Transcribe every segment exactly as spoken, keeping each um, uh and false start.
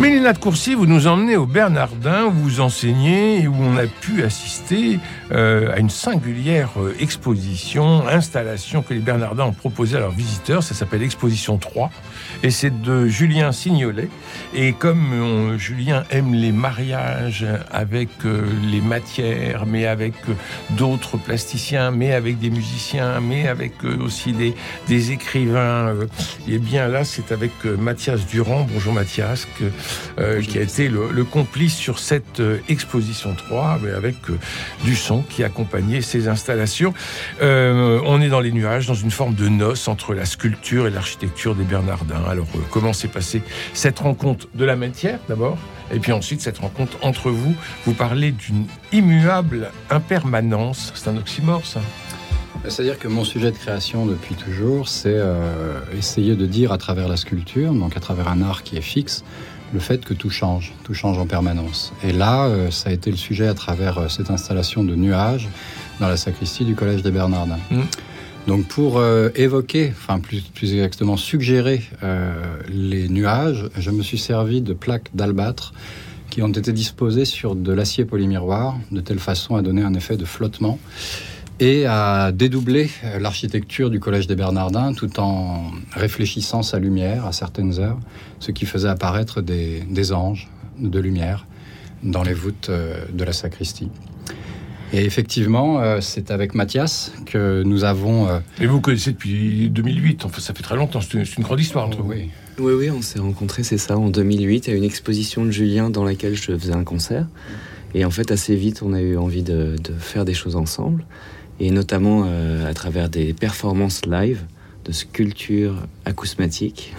Mélina de Courcy, vous nous emmenez aux Bernardins où vous enseignez et où on a pu assister euh, à une singulière euh, exposition, installation que les Bernardins ont proposée à leurs visiteurs. Ça s'appelle Exposition trois et c'est de Julien Signolet. Et comme on, Julien aime les mariages avec euh, les matières, mais avec euh, d'autres plasticiens, mais avec des musiciens, mais avec euh, aussi des, des écrivains, euh, et bien là c'est avec euh, Mathias Durand. Bonjour Mathias. Que, Euh, qui a été le, le complice sur cette euh, exposition trois, mais avec euh, du son qui accompagnait ces installations. Euh, on est dans les nuages, dans une forme de noce entre la sculpture et l'architecture des Bernardins. Alors, euh, comment s'est passée cette rencontre de la matière, d'abord, et puis ensuite cette rencontre entre vous? Vous parlez d'une immuable impermanence. C'est un oxymore, ça? C'est-à-dire que mon sujet de création depuis toujours, c'est euh, essayer de dire à travers la sculpture, donc à travers un art qui est fixe, le fait que tout change, tout change en permanence. Et là, euh, ça a été le sujet à travers euh, cette installation de nuages dans la sacristie du Collège des Bernardins. Mmh. Donc pour euh, évoquer, enfin plus, plus exactement suggérer euh, les nuages, je me suis servi de plaques d'albâtre qui ont été disposées sur de l'acier polymiroir, de telle façon à donner un effet de flottement et à dédoubler l'architecture du Collège des Bernardins tout en réfléchissant sa lumière à certaines heures, ce qui faisait apparaître des, des anges de lumière dans les voûtes de la sacristie. Et effectivement, c'est avec Mathias que nous avons... Et vous connaissez depuis deux mille huit, enfin ça fait très longtemps, c'est une grande histoire entre vous. Oui. oui, oui, on s'est rencontrés, c'est ça, en deux mille huit, à une exposition de Julien dans laquelle je faisais un concert. Et en fait, assez vite, on a eu envie de, de faire des choses ensemble. Et notamment euh, à travers des performances live de sculpture acousmatique,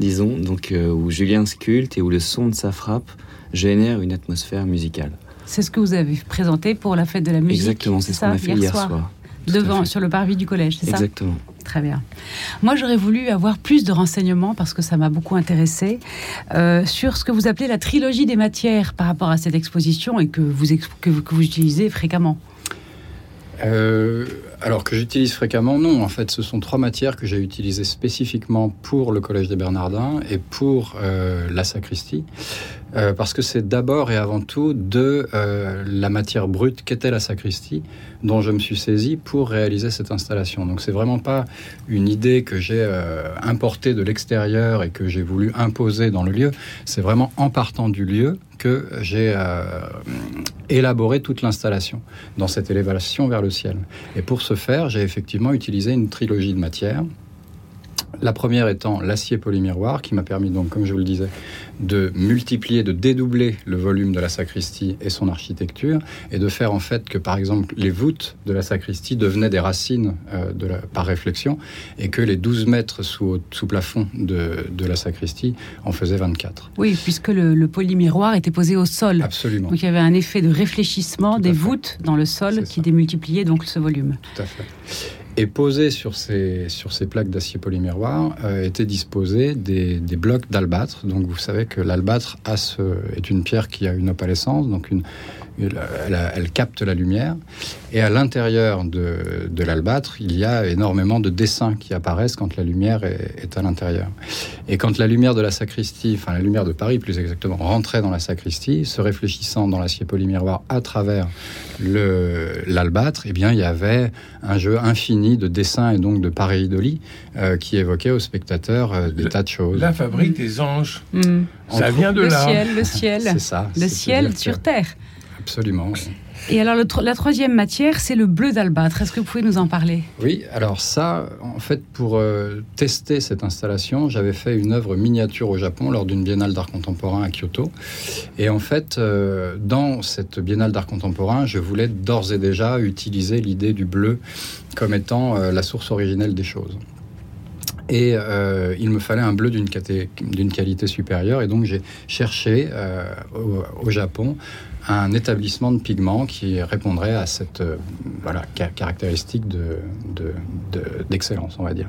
disons, donc, euh, où Julien sculpte et où le son de sa frappe génère une atmosphère musicale. C'est ce que vous avez présenté pour la fête de la musique. Exactement, c'est, c'est ce qu'on a fait hier, hier soir. soir. Devant, sur le parvis du collège, c'est Exactement. ça ? Exactement. Très bien. Moi, j'aurais voulu avoir plus de renseignements, parce que ça m'a beaucoup intéressée, euh, sur ce que vous appelez la trilogie des matières par rapport à cette exposition et que vous, que vous, que vous utilisez fréquemment. Euh, alors que j'utilise fréquemment, non. En fait, ce sont trois matières que j'ai utilisées spécifiquement pour le Collège des Bernardins et pour euh, la sacristie, euh, parce que c'est d'abord et avant tout de euh, la matière brute qu'était la sacristie, dont je me suis saisi pour réaliser cette installation. Donc c'est vraiment pas une idée que j'ai euh, importée de l'extérieur et que j'ai voulu imposer dans le lieu. C'est vraiment en partant du lieu que j'ai euh, élaboré toute l'installation dans cette élévation vers le ciel. Et pour ce faire, j'ai effectivement utilisé une trilogie de matières. La première étant l'acier polymiroir, qui m'a permis donc, comme je vous le disais, de multiplier, de dédoubler le volume de la sacristie et son architecture, et de faire en fait que, par exemple, les voûtes de la sacristie devenaient des racines euh, de la, par réflexion, et que les douze mètres sous, sous plafond de, de la sacristie en faisaient vingt-quatre. Oui, puisque le, le polymiroir était posé au sol. Absolument. Donc il y avait un effet de réfléchissement Tout des voûtes dans le sol C'est qui ça. démultipliait donc ce volume. Tout à fait. Et posés sur ces, sur ces plaques d'acier polymiroir euh, étaient disposés des, des blocs d'albâtre. Donc vous savez que l'albâtre a ce, est une pierre qui a une opalescence, donc une, une, elle, elle capte la lumière. Et à l'intérieur de, de l'albâtre, il y a énormément de dessins qui apparaissent quand la lumière est, est à l'intérieur. Et quand la lumière de la sacristie, enfin la lumière de Paris plus exactement, rentrait dans la sacristie, se réfléchissant dans l'acier polymiroir à travers le, l'albâtre, eh bien il y avait un jeu infini de dessins et donc de pareidolie euh, qui évoquait aux spectateurs euh, des le, tas de choses. La fabrique des anges, mmh. ça vient de le là. Ciel, le ciel, c'est ça, le c'est ciel sur que... terre. Absolument. Oui. Et alors le tro- la troisième matière, c'est le bleu d'albâtre. Est-ce que vous pouvez nous en parler ? Oui, alors ça, en fait, pour euh, tester cette installation, j'avais fait une œuvre miniature au Japon lors d'une biennale d'art contemporain à Kyoto. Et en fait, euh, dans cette biennale d'art contemporain, je voulais d'ores et déjà utiliser l'idée du bleu comme étant euh, la source originelle des choses. Et euh, il me fallait un bleu d'une, caté- d'une qualité supérieure. Et donc, j'ai cherché euh, au, au Japon un établissement de pigments qui répondrait à cette euh, voilà, car- caractéristique de, de, de, d'excellence, on va dire.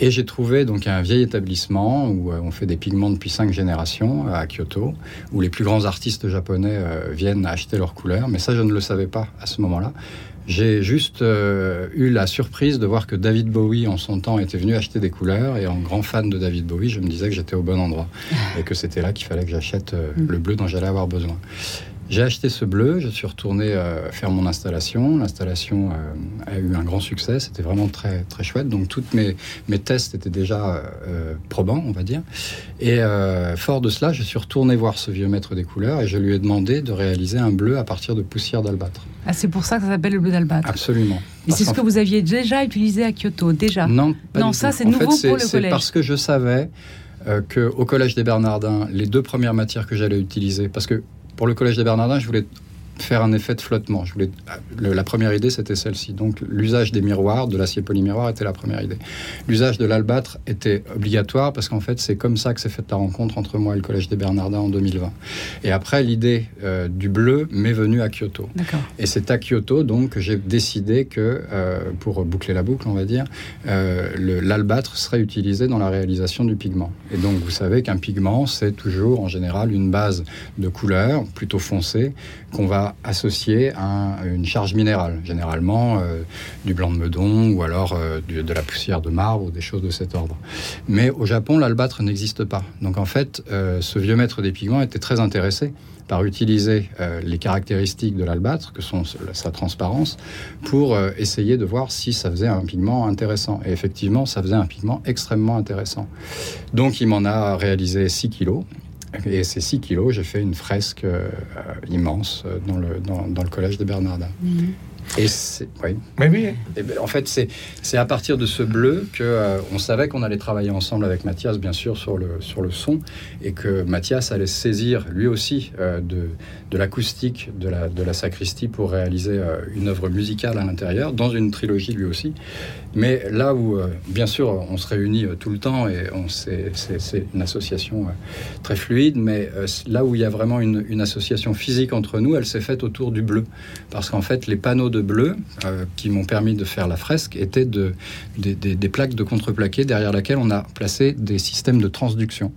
Et j'ai trouvé donc un vieil établissement où euh, on fait des pigments depuis cinq générations à Kyoto, où les plus grands artistes japonais euh, viennent acheter leurs couleurs, mais ça je ne le savais pas à ce moment-là. J'ai juste euh, eu la surprise de voir que David Bowie, en son temps, était venu acheter des couleurs. Et en grand fan de David Bowie, je me disais que j'étais au bon endroit et que c'était là qu'il fallait que j'achète euh, le bleu dont j'allais avoir besoin. J'ai acheté ce bleu, je suis retourné euh, faire mon installation. L'installation euh, a eu un grand succès, c'était vraiment très, très chouette. Donc, toutes mes, mes tests étaient déjà euh, probants, on va dire. Et euh, fort de cela, je suis retourné voir ce vieux maître des couleurs et je lui ai demandé de réaliser un bleu à partir de poussière d'albâtre. Ah, c'est pour ça que ça s'appelle le bleu d'albâtre. Absolument. Et parce c'est ce que vous aviez déjà utilisé à Kyoto, déjà ? Non, pas non, du ça, tout. C'est en nouveau fait, c'est, pour le collège. C'est parce que je savais euh, qu'au Collège des Bernardins, les deux premières matières que j'allais utiliser, parce que pour le Collège des Bernardins, je voulais faire un effet de flottement. Je voulais... le, la première idée, c'était celle-ci. Donc, l'usage des miroirs, de l'acier polymiroir, était la première idée. L'usage de l'albâtre était obligatoire parce qu'en fait, c'est comme ça que s'est faite la rencontre entre moi et le Collège des Bernardins en deux mille vingt. Et après, l'idée euh, du bleu m'est venue à Kyoto. D'accord. Et c'est à Kyoto, donc, que j'ai décidé que, euh, pour boucler la boucle, on va dire, euh, le, l'albâtre serait utilisé dans la réalisation du pigment. Et donc, vous savez qu'un pigment, c'est toujours, en général, une base de couleur plutôt foncée qu'on va associé à une charge minérale, généralement euh, du blanc de meudon ou alors euh, du, de la poussière de marbre ou des choses de cet ordre. Mais au Japon, l'albâtre n'existe pas. Donc en fait, euh, ce vieux maître des pigments était très intéressé par utiliser euh, les caractéristiques de l'albâtre, que sont sa transparence, pour euh, essayer de voir si ça faisait un pigment intéressant. Et effectivement, ça faisait un pigment extrêmement intéressant. Donc il m'en a réalisé six kilos. Et ces six kilos, j'ai fait une fresque euh, immense dans le, dans, dans le Collège des Bernardins. Mmh. Et c'est, oui. Oui, oui. Et ben, en fait, c'est, c'est à partir de ce bleu qu'on euh, savait qu'on allait travailler ensemble avec Mathias, bien sûr, sur le, sur le son, et que Mathias allait saisir, lui aussi, euh, de, de l'acoustique de la, de la sacristie pour réaliser euh, une œuvre musicale à l'intérieur, dans une trilogie, lui aussi. Mais là où, euh, bien sûr, on se réunit euh, tout le temps, et on, c'est, c'est, c'est une association euh, très fluide, mais euh, là où il y a vraiment une, une association physique entre nous, elle s'est faite autour du bleu. Parce qu'en fait, les panneaux de bleu euh, qui m'ont permis de faire la fresque étaient de, des, des, des plaques de contreplaqué derrière laquelle on a placé des systèmes de transduction.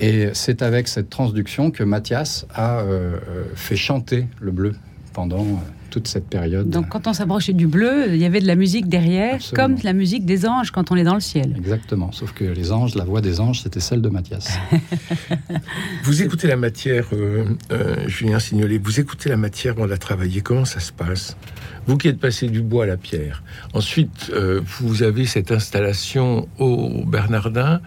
Et c'est avec cette transduction que Mathias a euh, fait chanter le bleu pendant euh, toute cette période. Donc quand on s'approchait du bleu, il y avait de la musique derrière. Absolument. Comme la musique des anges quand on est dans le ciel. Exactement, sauf que les anges, la voix des anges, c'était celle de Mathias. Vous écoutez la matière, euh, euh, Julien Signolet, vous écoutez la matière où on l'a travaillée, comment ça se passe ? Vous qui êtes passé du bois à la pierre, ensuite euh, vous avez cette installation au Bernardin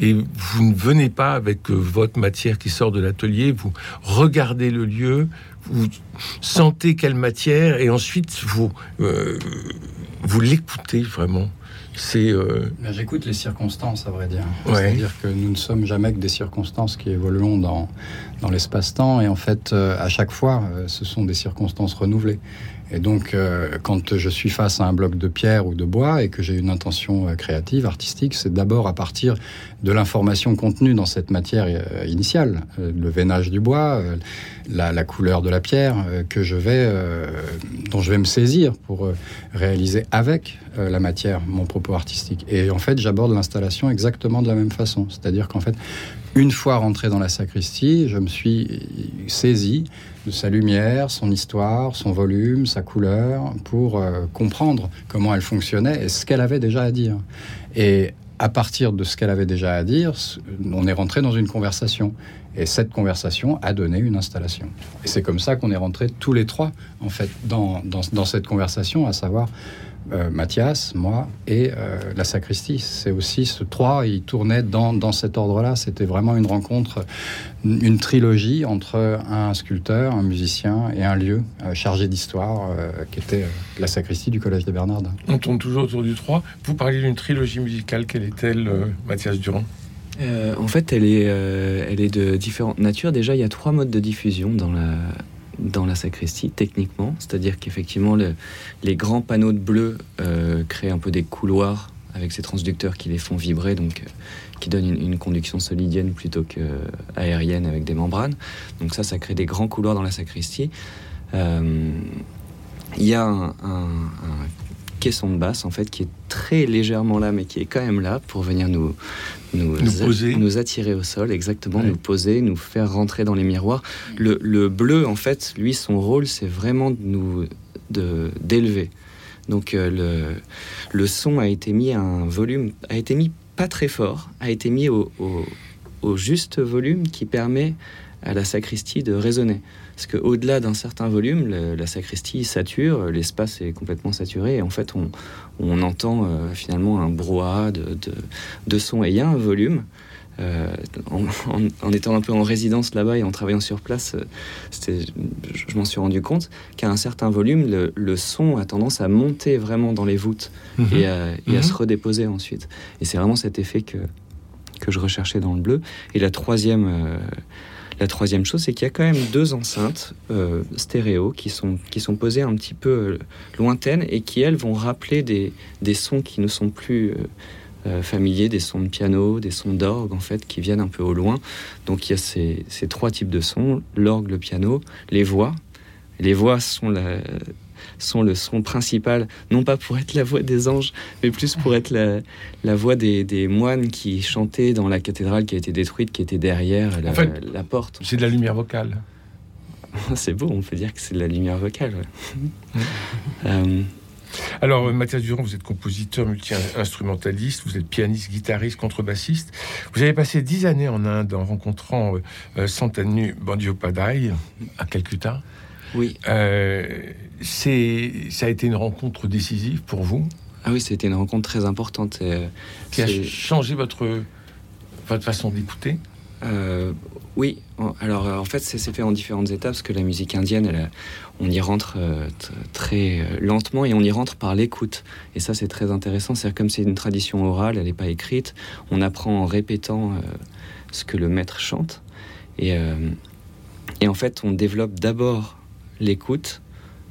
et vous ne venez pas avec votre matière qui sort de l'atelier, vous regardez le lieu, vous sentez quelle matière et ensuite vous, euh, vous l'écoutez vraiment. C'est euh... ben, j'écoute les circonstances, à vrai dire. Ouais. C'est-à-dire que nous ne sommes jamais que des circonstances qui évoluent dans, dans l'espace-temps et en fait, euh, à chaque fois, euh, ce sont des circonstances renouvelées. Et donc, euh, quand je suis face à un bloc de pierre ou de bois et que j'ai une intention euh, créative, artistique, c'est d'abord à partir de l'information contenue dans cette matière euh, initiale, euh, le veinage du bois, euh, la, la couleur de la pierre, euh, que je vais, euh, dont je vais me saisir pour euh, réaliser avec euh, la matière mon propos artistique. Et en fait, j'aborde l'installation exactement de la même façon. C'est-à-dire qu'en fait, une fois rentré dans la sacristie, je me suis saisi de sa lumière, son histoire, son volume, sa couleur, pour euh, comprendre comment elle fonctionnait et ce qu'elle avait déjà à dire. Et à partir de ce qu'elle avait déjà à dire, on est rentré dans une conversation. Et cette conversation a donné une installation. Et c'est comme ça qu'on est rentrés tous les trois, en fait, dans, dans, dans cette conversation, à savoir... Euh, Mathias, moi et euh, la sacristie. C'est aussi ce trois, ils tournaient dans, dans cet ordre-là. C'était vraiment une rencontre, une trilogie entre un sculpteur, un musicien et un lieu euh, chargé d'histoire euh, qui était euh, la sacristie du Collège des Bernardins. On tourne toujours autour du trois. Vous parlez d'une trilogie musicale. Quelle est-elle, euh, Mathias Durand ? euh, En fait, elle est, euh, elle est de différentes natures. Déjà, il y a trois modes de diffusion dans la... dans la sacristie, techniquement, c'est-à-dire qu'effectivement le, les grands panneaux de bleu euh, créent un peu des couloirs avec ces transducteurs qui les font vibrer, donc qui donnent une, une conduction solidienne plutôt qu'aérienne avec des membranes. Donc ça, ça crée des grands couloirs dans la sacristie. Euh, il y a un, un, un caisson de basse, en fait, qui est très légèrement là, mais qui est quand même là pour venir nous, nous, nous, poser. nous attirer au sol, exactement, ouais. nous poser, nous faire rentrer dans les miroirs. Le, le bleu, en fait, lui, son rôle, c'est vraiment de nous, de, d'élever. Donc euh, le, le son a été mis à un volume, a été mis pas très fort, a été mis au, au, au juste volume qui permet à la sacristie de résonner. Parce qu'au-delà d'un certain volume, le, la sacristie sature, l'espace est complètement saturé, et en fait on, on entend euh, finalement un brouhaha de, de, de son. Et il y a un volume, euh, en, en, en étant un peu en résidence là-bas et en travaillant sur place, c'était, je, je m'en suis rendu compte qu'à un certain volume, le, le son a tendance à monter vraiment dans les voûtes, mmh. et, à, et mmh. à se redéposer ensuite. Et c'est vraiment cet effet que, que je recherchais dans le bleu. Et la troisième... Euh, La troisième chose, c'est qu'il y a quand même deux enceintes euh, stéréo qui sont, qui sont posées un petit peu lointaines et qui, elles, vont rappeler des, des sons qui ne sont plus euh, familiers, des sons de piano, des sons d'orgue, en fait, qui viennent un peu au loin. Donc, il y a ces, ces trois types de sons, l'orgue, le piano, les voix. Les voix sont la... sont le son principal, non pas pour être la voix des anges, mais plus pour être la, la voix des, des moines qui chantaient dans la cathédrale qui a été détruite, qui était derrière la, en fait, la porte. C'est de la lumière vocale. C'est beau, on peut dire que c'est de la lumière vocale. Ouais. euh... Alors, Mathias Durand, vous êtes compositeur multi-instrumentaliste, vous êtes pianiste, guitariste, contrebassiste. Vous avez passé dix années en Inde en rencontrant euh, Santanu Bandyopadhyay à Calcutta. Oui. Euh, c'est, ça a été une rencontre décisive pour vous ? Ah oui, ça a été une rencontre très importante. Euh, Qui c'est... a changé votre, votre façon d'écouter ? euh, Oui. Alors, en fait, ça s'est fait en différentes étapes, parce que la musique indienne, elle a, on y rentre euh, t- très lentement, et on y rentre par l'écoute. Et ça, c'est très intéressant. C'est-à-dire, comme c'est une tradition orale, elle n'est pas écrite, on apprend en répétant euh, ce que le maître chante. Et, euh, et en fait, on développe d'abord l'écoute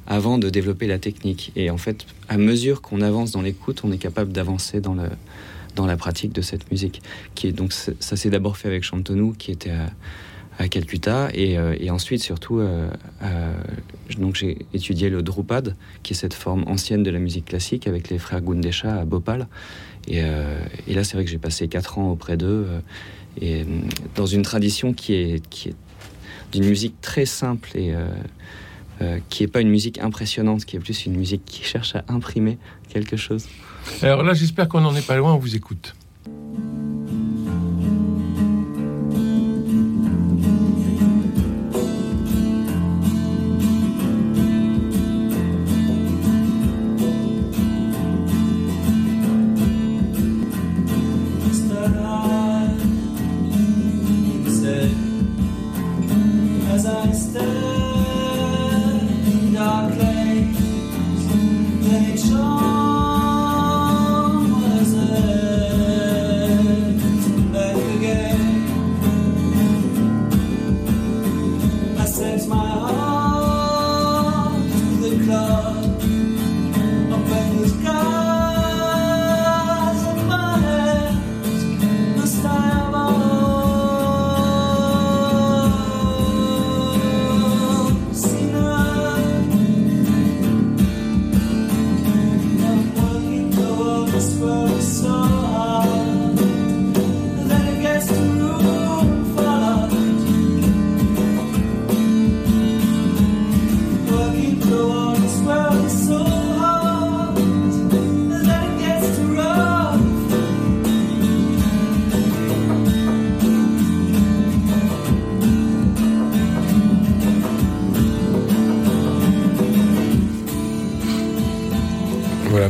avant de développer la technique. Et en fait, à mesure qu'on avance dans l'écoute, on est capable d'avancer dans, le, dans la pratique de cette musique. Qui est, donc, ça s'est d'abord fait avec Shantanu, qui était à, à Calcutta, et, euh, et ensuite, surtout, euh, euh, donc j'ai étudié le Drupad, qui est cette forme ancienne de la musique classique, avec les frères Gundecha à Bhopal. Et, euh, et là, c'est vrai que j'ai passé quatre ans auprès d'eux, euh, et, dans une tradition qui est, qui est d'une musique très simple et... Euh, Euh, qui n'est pas une musique impressionnante, qui est plus une musique qui cherche à imprimer quelque chose. Alors là, j'espère qu'on n'en est pas loin, on vous écoute.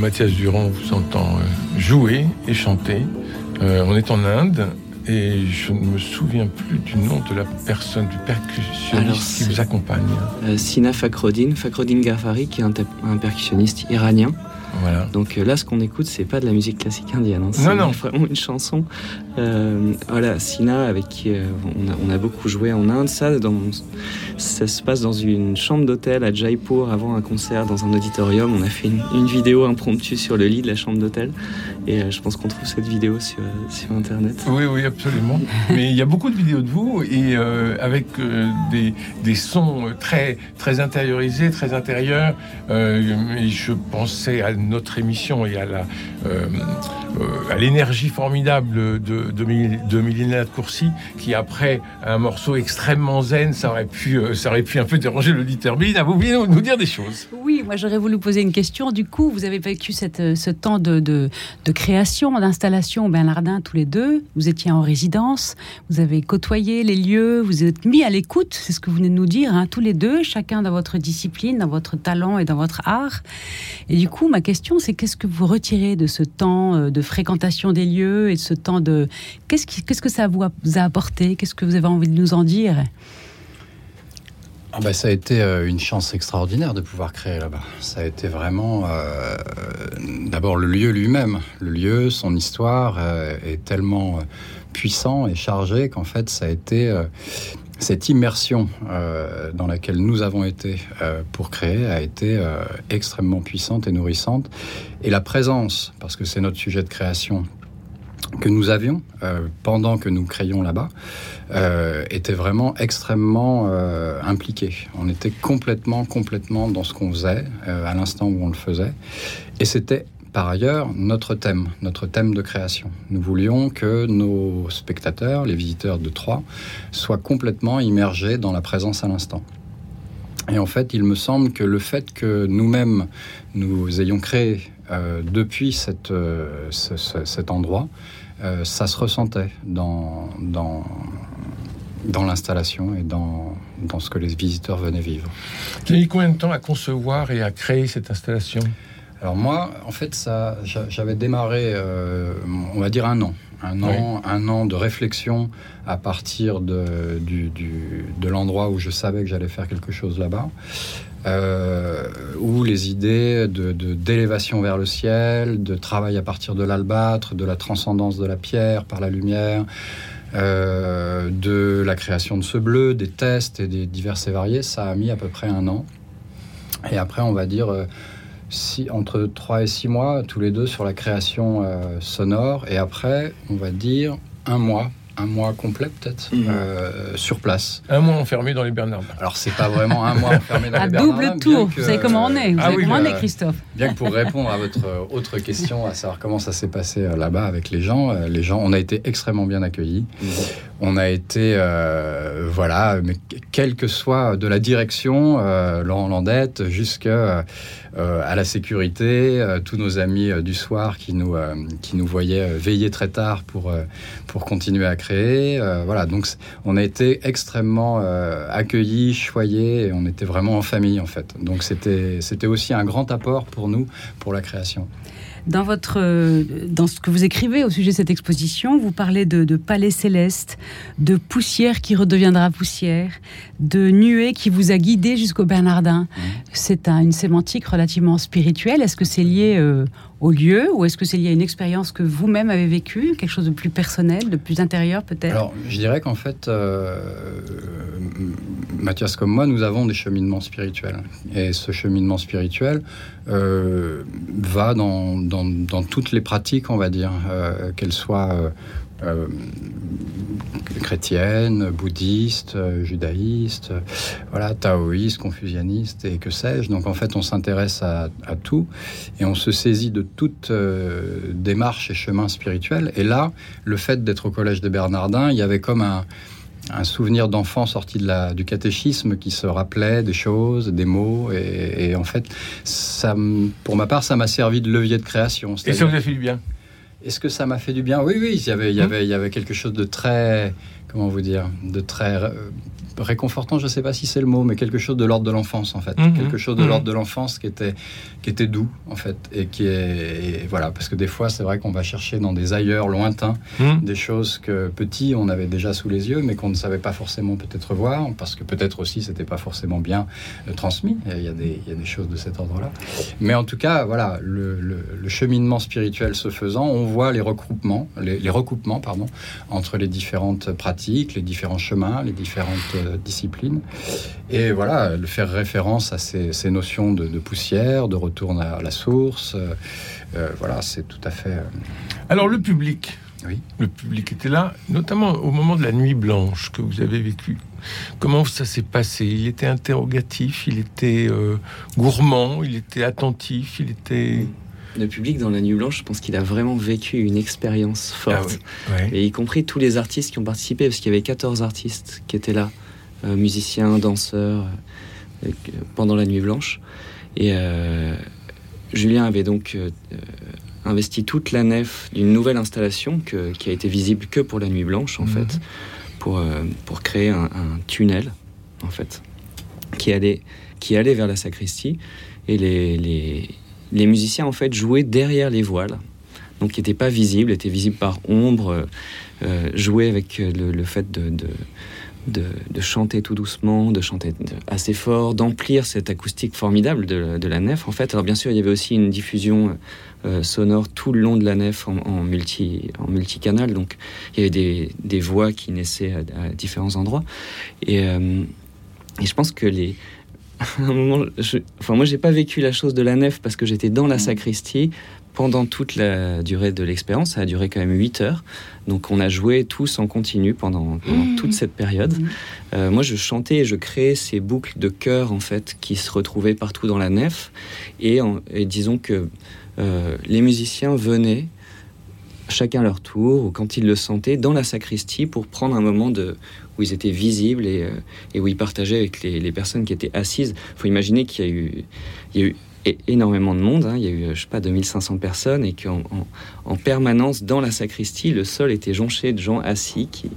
Mathias Durand vous entend jouer et chanter. Euh, on est en Inde et je ne me souviens plus du nom de la personne, du percussionniste Alors, qui vous accompagne. Euh, Sina Fakhrodin, Fakhrodin Ghaffari, qui est un, un percussionniste iranien. Voilà. Donc là, ce qu'on écoute, c'est pas de la musique classique indienne. Hein. C'est non, non. vraiment une chanson. Euh, voilà, Sina, avec qui euh, on, a, on a beaucoup joué en Inde. Ça, dans, ça se passe dans une chambre d'hôtel à Jaipur avant un concert dans un auditorium. On a fait une, une vidéo impromptue sur le lit de la chambre d'hôtel. Et euh, je pense qu'on trouve cette vidéo sur, sur Internet. Oui, oui, absolument. Mais il y a beaucoup de vidéos de vous et euh, avec euh, des, des sons très, très intériorisés, très intérieurs. Euh, et je pensais à notre émission et à la, euh, euh, à l'énergie formidable de, de, de Mélina de Courcy, qui après un morceau extrêmement zen, ça aurait pu, euh, ça aurait pu un peu déranger l'auditeur. Mélina, vous voulez nous dire des choses? Oui, moi j'aurais voulu poser une question. Du coup, vous avez vécu cette, ce temps de, de, de création, d'installation au Bernardin tous les deux. Vous étiez en résidence, vous avez côtoyé les lieux, vous êtes mis à l'écoute, c'est ce que vous venez de nous dire, hein, tous les deux, chacun dans votre discipline, dans votre talent et dans votre art. Et du coup, ma question, c'est qu'est-ce que vous retirez de ce temps de fréquentation des lieux et de ce temps de... Qu'est-ce, qui, qu'est-ce que ça vous a, vous a apporté? Qu'est-ce que vous avez envie de nous en dire? Ah bah, ça a été une chance extraordinaire de pouvoir créer là-bas. Ça a été vraiment... Euh, d'abord, le lieu lui-même. Le lieu, son histoire euh, est tellement puissant et chargé qu'en fait, ça a été... Euh, Cette immersion euh, dans laquelle nous avons été euh, pour créer a été euh, extrêmement puissante et nourrissante. Et la présence, parce que c'est notre sujet de création, que nous avions euh, pendant que nous créions là-bas, euh, était vraiment extrêmement euh, impliquée. On était complètement, complètement dans ce qu'on faisait, euh, à l'instant où on le faisait. Et c'était par ailleurs notre thème, notre thème de création. Nous voulions que nos spectateurs, les visiteurs de Troyes, soient complètement immergés dans la présence à l'instant. Et en fait, il me semble que le fait que nous-mêmes, nous ayons créé euh, depuis cette, euh, ce, ce, cet endroit, euh, ça se ressentait dans, dans, dans l'installation et dans... dans ce que les visiteurs venaient vivre. Tu as mis combien de temps à concevoir et à créer cette installation ? Alors moi, en fait, ça, j'avais démarré, euh, on va dire un an, un an, oui. un an de réflexion à partir de, du, du, de l'endroit où je savais que j'allais faire quelque chose là-bas, euh, où les idées de, de, d'élévation vers le ciel, de travail à partir de l'albâtre, de la transcendance de la pierre par la lumière, euh, de la création de ce bleu, des tests et des diverses et variés, ça a mis à peu près un an. Et après, on va dire... Euh, Si, entre trois et six mois, tous les deux sur la création euh, sonore, et après, on va dire un mois, un mois complet peut-être, mmh. euh, sur place. Un mois enfermé dans les Bernardins. Alors, c'est pas vraiment un mois enfermé dans à les Bernardins. À double tour, que, vous savez comment on est, vous ah savez oui, comment on est, Christophe. Bien que pour répondre à votre autre question, à savoir comment ça s'est passé euh, là-bas avec les gens, euh, les gens, on a été extrêmement bien accueillis. Mmh. On a été, euh, voilà, mais quelle que soit de la direction, euh, Laurent Landette, jusqu'à euh, à la sécurité, euh, tous nos amis euh, du soir qui nous, euh, qui nous voyaient euh, veiller très tard pour, euh, pour continuer à créer. Euh, voilà, donc on a été extrêmement euh, accueillis, choyés, et on était vraiment en famille en fait. Donc c'était, c'était aussi un grand apport pour nous, pour la création. Dans, votre, dans ce que vous écrivez au sujet de cette exposition, vous parlez de, de palais céleste, de poussière qui redeviendra poussière, de nuée qui vous a guidé jusqu'au Bernardin. Mmh. C'est un, une sémantique relativement spirituelle. Est-ce que c'est lié euh, au lieu ou est-ce que c'est lié à une expérience que vous-même avez vécue, quelque chose de plus personnel, de plus intérieur peut-être? Alors, je dirais qu'en fait, euh, Mathias comme moi, nous avons des cheminements spirituels. Et ce cheminement spirituel euh, va dans, dans, dans toutes les pratiques, on va dire, euh, qu'elles soient... Euh, Euh, chrétienne, bouddhiste, judaïste, voilà, taoïste, confucianiste et que sais-je. Donc en fait, on s'intéresse à, à tout et on se saisit de toute euh, démarche et chemin spirituel. Et là, le fait d'être au Collège des Bernardins, il y avait comme un, un souvenir d'enfant sorti de la, du catéchisme qui se rappelait des choses, des mots. Et, et en fait, ça, pour ma part, ça m'a servi de levier de création. Et ça vous a fait du bien ? Est-ce que ça m'a fait du bien ? Oui, oui, il y avait, il y avait, il y avait quelque chose de très, comment vous dire, de très réconfortant, je ne sais pas si c'est le mot, mais quelque chose de l'ordre de l'enfance, en fait. Mmh, quelque chose de mmh. l'ordre de l'enfance qui était, qui était doux, en fait. Et qui est... Et voilà, parce que des fois, c'est vrai qu'on va chercher dans des ailleurs lointains, mmh. des choses que, petit, on avait déjà sous les yeux, mais qu'on ne savait pas forcément peut-être voir, parce que peut-être aussi, ce n'était pas forcément bien euh, transmis. Il y a des, il y a des choses de cet ordre-là. Mais en tout cas, voilà, le, le, le cheminement spirituel se faisant, on voit les recoupements, les, les recoupements, pardon, entre les différentes pratiques, les différents chemins, les différentes euh, disciplines. Et voilà, le faire référence à ces, ces notions de, de poussière, de retour à la source, euh, voilà, c'est tout à fait... Euh... Alors, le public, oui. Le public était là, notamment au moment de la Nuit Blanche que vous avez vécue. Comment ça s'est passé ? Il était interrogatif, il était euh, gourmand, il était attentif, il était... Le public dans la Nuit Blanche, je pense qu'il a vraiment vécu une expérience forte. Ah oui, oui. Et y compris tous les artistes qui ont participé, parce qu'il y avait quatorze artistes qui étaient là, euh, musiciens, danseurs, euh, pendant la Nuit Blanche. Et euh, Julien avait donc euh, investi toute la nef d'une nouvelle installation que, qui a été visible que pour la Nuit Blanche, en mmh. fait, pour, euh, pour créer un, un tunnel, en fait, qui allait, qui allait vers la sacristie. Et les... les Les musiciens, en fait, jouaient derrière les voiles, donc qui n'étaient pas visibles, étaient visibles par ombre, euh, jouaient avec le, le fait de, de, de, de chanter tout doucement, de chanter de, assez fort, d'emplir cette acoustique formidable de, de la nef, en fait. Alors, bien sûr, il y avait aussi une diffusion euh, sonore tout le long de la nef en, en, multi, en multicanal, donc il y avait des, des voix qui naissaient à, à différents endroits. Et, euh, et je pense que les... À un moment, je, enfin moi j'ai pas vécu la chose de la nef parce que j'étais dans la sacristie pendant toute la durée de l'expérience. Ça a duré quand même huit heures, donc on a joué tous en continu pendant, pendant mmh. toute cette période. Mmh. Euh, moi je chantais et je créais ces boucles de chœurs, en fait, qui se retrouvaient partout dans la nef, et, en, et disons que euh, les musiciens venaient chacun leur tour, ou quand ils le sentaient, dans la sacristie pour prendre un moment de, où ils étaient visibles et, euh, et où ils partageaient avec les, les personnes qui étaient assises. Il faut imaginer qu'il y a eu, il y a eu énormément de monde, hein. Il y a eu, je sais pas, deux mille cinq cents personnes, et qu'en en, en permanence, dans la sacristie, le sol était jonché de gens assis qui,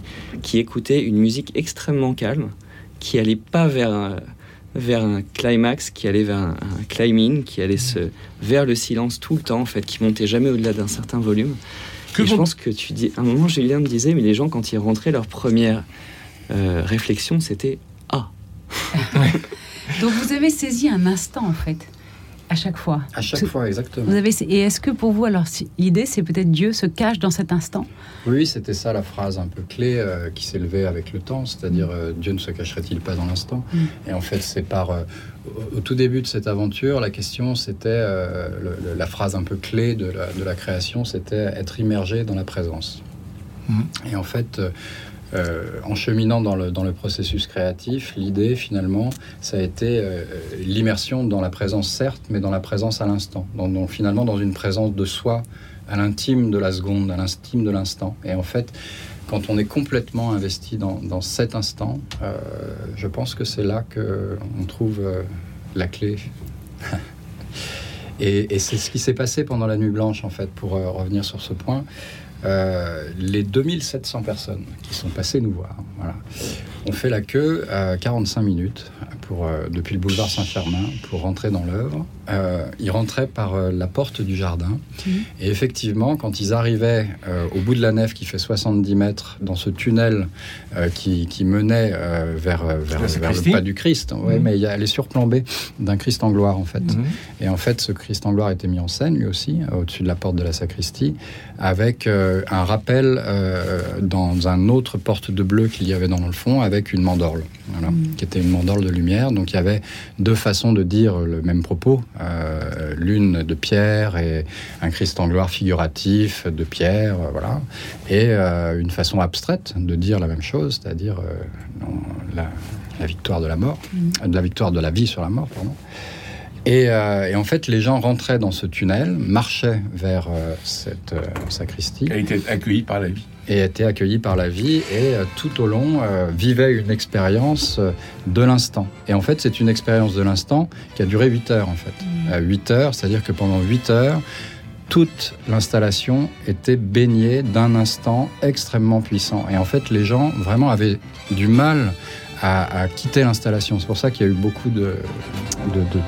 qui écoutaient une musique extrêmement calme, qui n'allait pas vers... Un, vers un climax, qui allait vers un, un climbing, qui allait se, vers le silence tout le temps, en fait, qui montait jamais au-delà d'un certain volume. Que et je pense que tu dis... À un moment, Julien me disait, mais les gens, quand ils rentraient, leur première euh, réflexion, c'était « Ah !» Donc, vous avez saisi un instant, en fait, à chaque fois. À chaque Tout... fois, exactement. Vous avez... Et est-ce que, pour vous, alors, l'idée, c'est peut-être Dieu se cache dans cet instant ? Oui, c'était ça, la phrase un peu clé euh, qui s'est levée avec le temps, c'est-à-dire euh, « Dieu ne se cacherait-il pas dans l'instant ?» mm. Et en fait, c'est par... Euh, Au tout début de cette aventure, la question, c'était, euh, le, la phrase un peu clé de la, de la création, c'était être immergé dans la présence. Mmh. Et en fait, euh, en cheminant dans le, dans le processus créatif, l'idée, finalement, ça a été euh, l'immersion dans la présence, certes, mais dans la présence à l'instant. Donc, donc finalement, dans une présence de soi, à l'intime de la seconde, à l'intime de l'instant. Et en fait... Quand on est complètement investi dans, dans cet instant, euh, je pense que c'est là qu'on trouve euh, la clé. et, et c'est ce qui s'est passé pendant la Nuit Blanche, en fait, pour euh, revenir sur ce point. Euh, les deux mille sept cents personnes qui sont passées nous voir, voilà, ont fait la queue euh, quarante-cinq minutes pour, euh, depuis le boulevard Saint-Germain pour rentrer dans l'œuvre. Euh, ils rentraient par euh, la porte du jardin. Mmh. Et effectivement, quand ils arrivaient euh, au bout de la nef qui fait soixante-dix mètres, dans ce tunnel euh, qui, qui menait euh, vers, vers, vers le pas du Christ, ouais, mmh. mais elle est surplombée d'un Christ en gloire, en fait. Mmh. Et en fait, ce Christ en gloire était mis en scène, lui aussi, euh, au-dessus de la porte de la sacristie, avec... Euh, un rappel euh, dans un autre porte de bleu qu'il y avait dans le fond, avec une mandorle, voilà, mmh. qui était une mandorle de lumière. Donc il y avait deux façons de dire le même propos, euh, l'une de pierre et un Christ en gloire figuratif de pierre, euh, voilà, et euh, une façon abstraite de dire la même chose, c'est-à-dire euh, la, la victoire de la mort, mmh. de la victoire de la vie sur la mort, pardon. Et, euh, et en fait, les gens rentraient dans ce tunnel, marchaient vers euh, cette euh, sacristie. Elle était accueillie par la vie. Et était accueillie par la vie, et euh, tout au long euh, vivait une expérience euh, de l'instant. Et en fait, c'est une expérience de l'instant qui a duré huit heures, en fait. Mmh. Euh, huit heures, c'est-à-dire que pendant huit heures, toute l'installation était baignée d'un instant extrêmement puissant. Et en fait, les gens vraiment avaient du mal à, à quitter l'installation. C'est pour ça qu'il y a eu beaucoup de... de, de, de, de,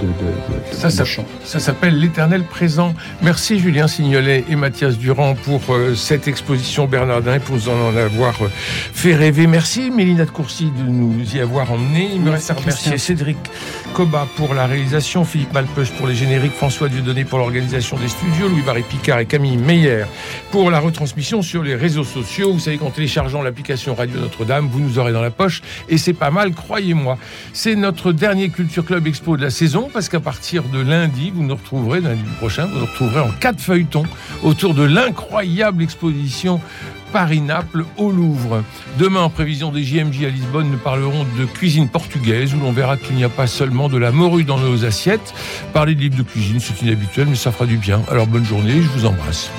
de ça, ça, ça s'appelle l'éternel présent. Merci Julien Signolet et Mathias Durand pour euh, cette exposition Bernardin, pour nous en avoir euh, fait rêver. Merci Mélina de Courcy de nous y avoir emmenés. Il me reste à remercier Cédric Coba pour la réalisation, Philippe Malpeuch pour les génériques, François Dieudonné pour l'organisation des studios, Louis Barry Picard et Camille Meyer pour la retransmission sur les réseaux sociaux. Vous savez qu'en téléchargeant l'application Radio Notre-Dame, vous nous aurez dans la poche, et c'est pas mal, croyez-moi. C'est notre dernier Culture Club Expo de la saison, parce qu'à partir de lundi, vous nous retrouverez, lundi prochain, vous nous retrouverez en quatre feuilletons autour de l'incroyable exposition Paris-Naples au Louvre. Demain, en prévision des J M J à Lisbonne, nous parlerons de cuisine portugaise, où l'on verra qu'il n'y a pas seulement de la morue dans nos assiettes. Parler de livres de cuisine, c'est inhabituel, mais ça fera du bien. Alors bonne journée, je vous embrasse.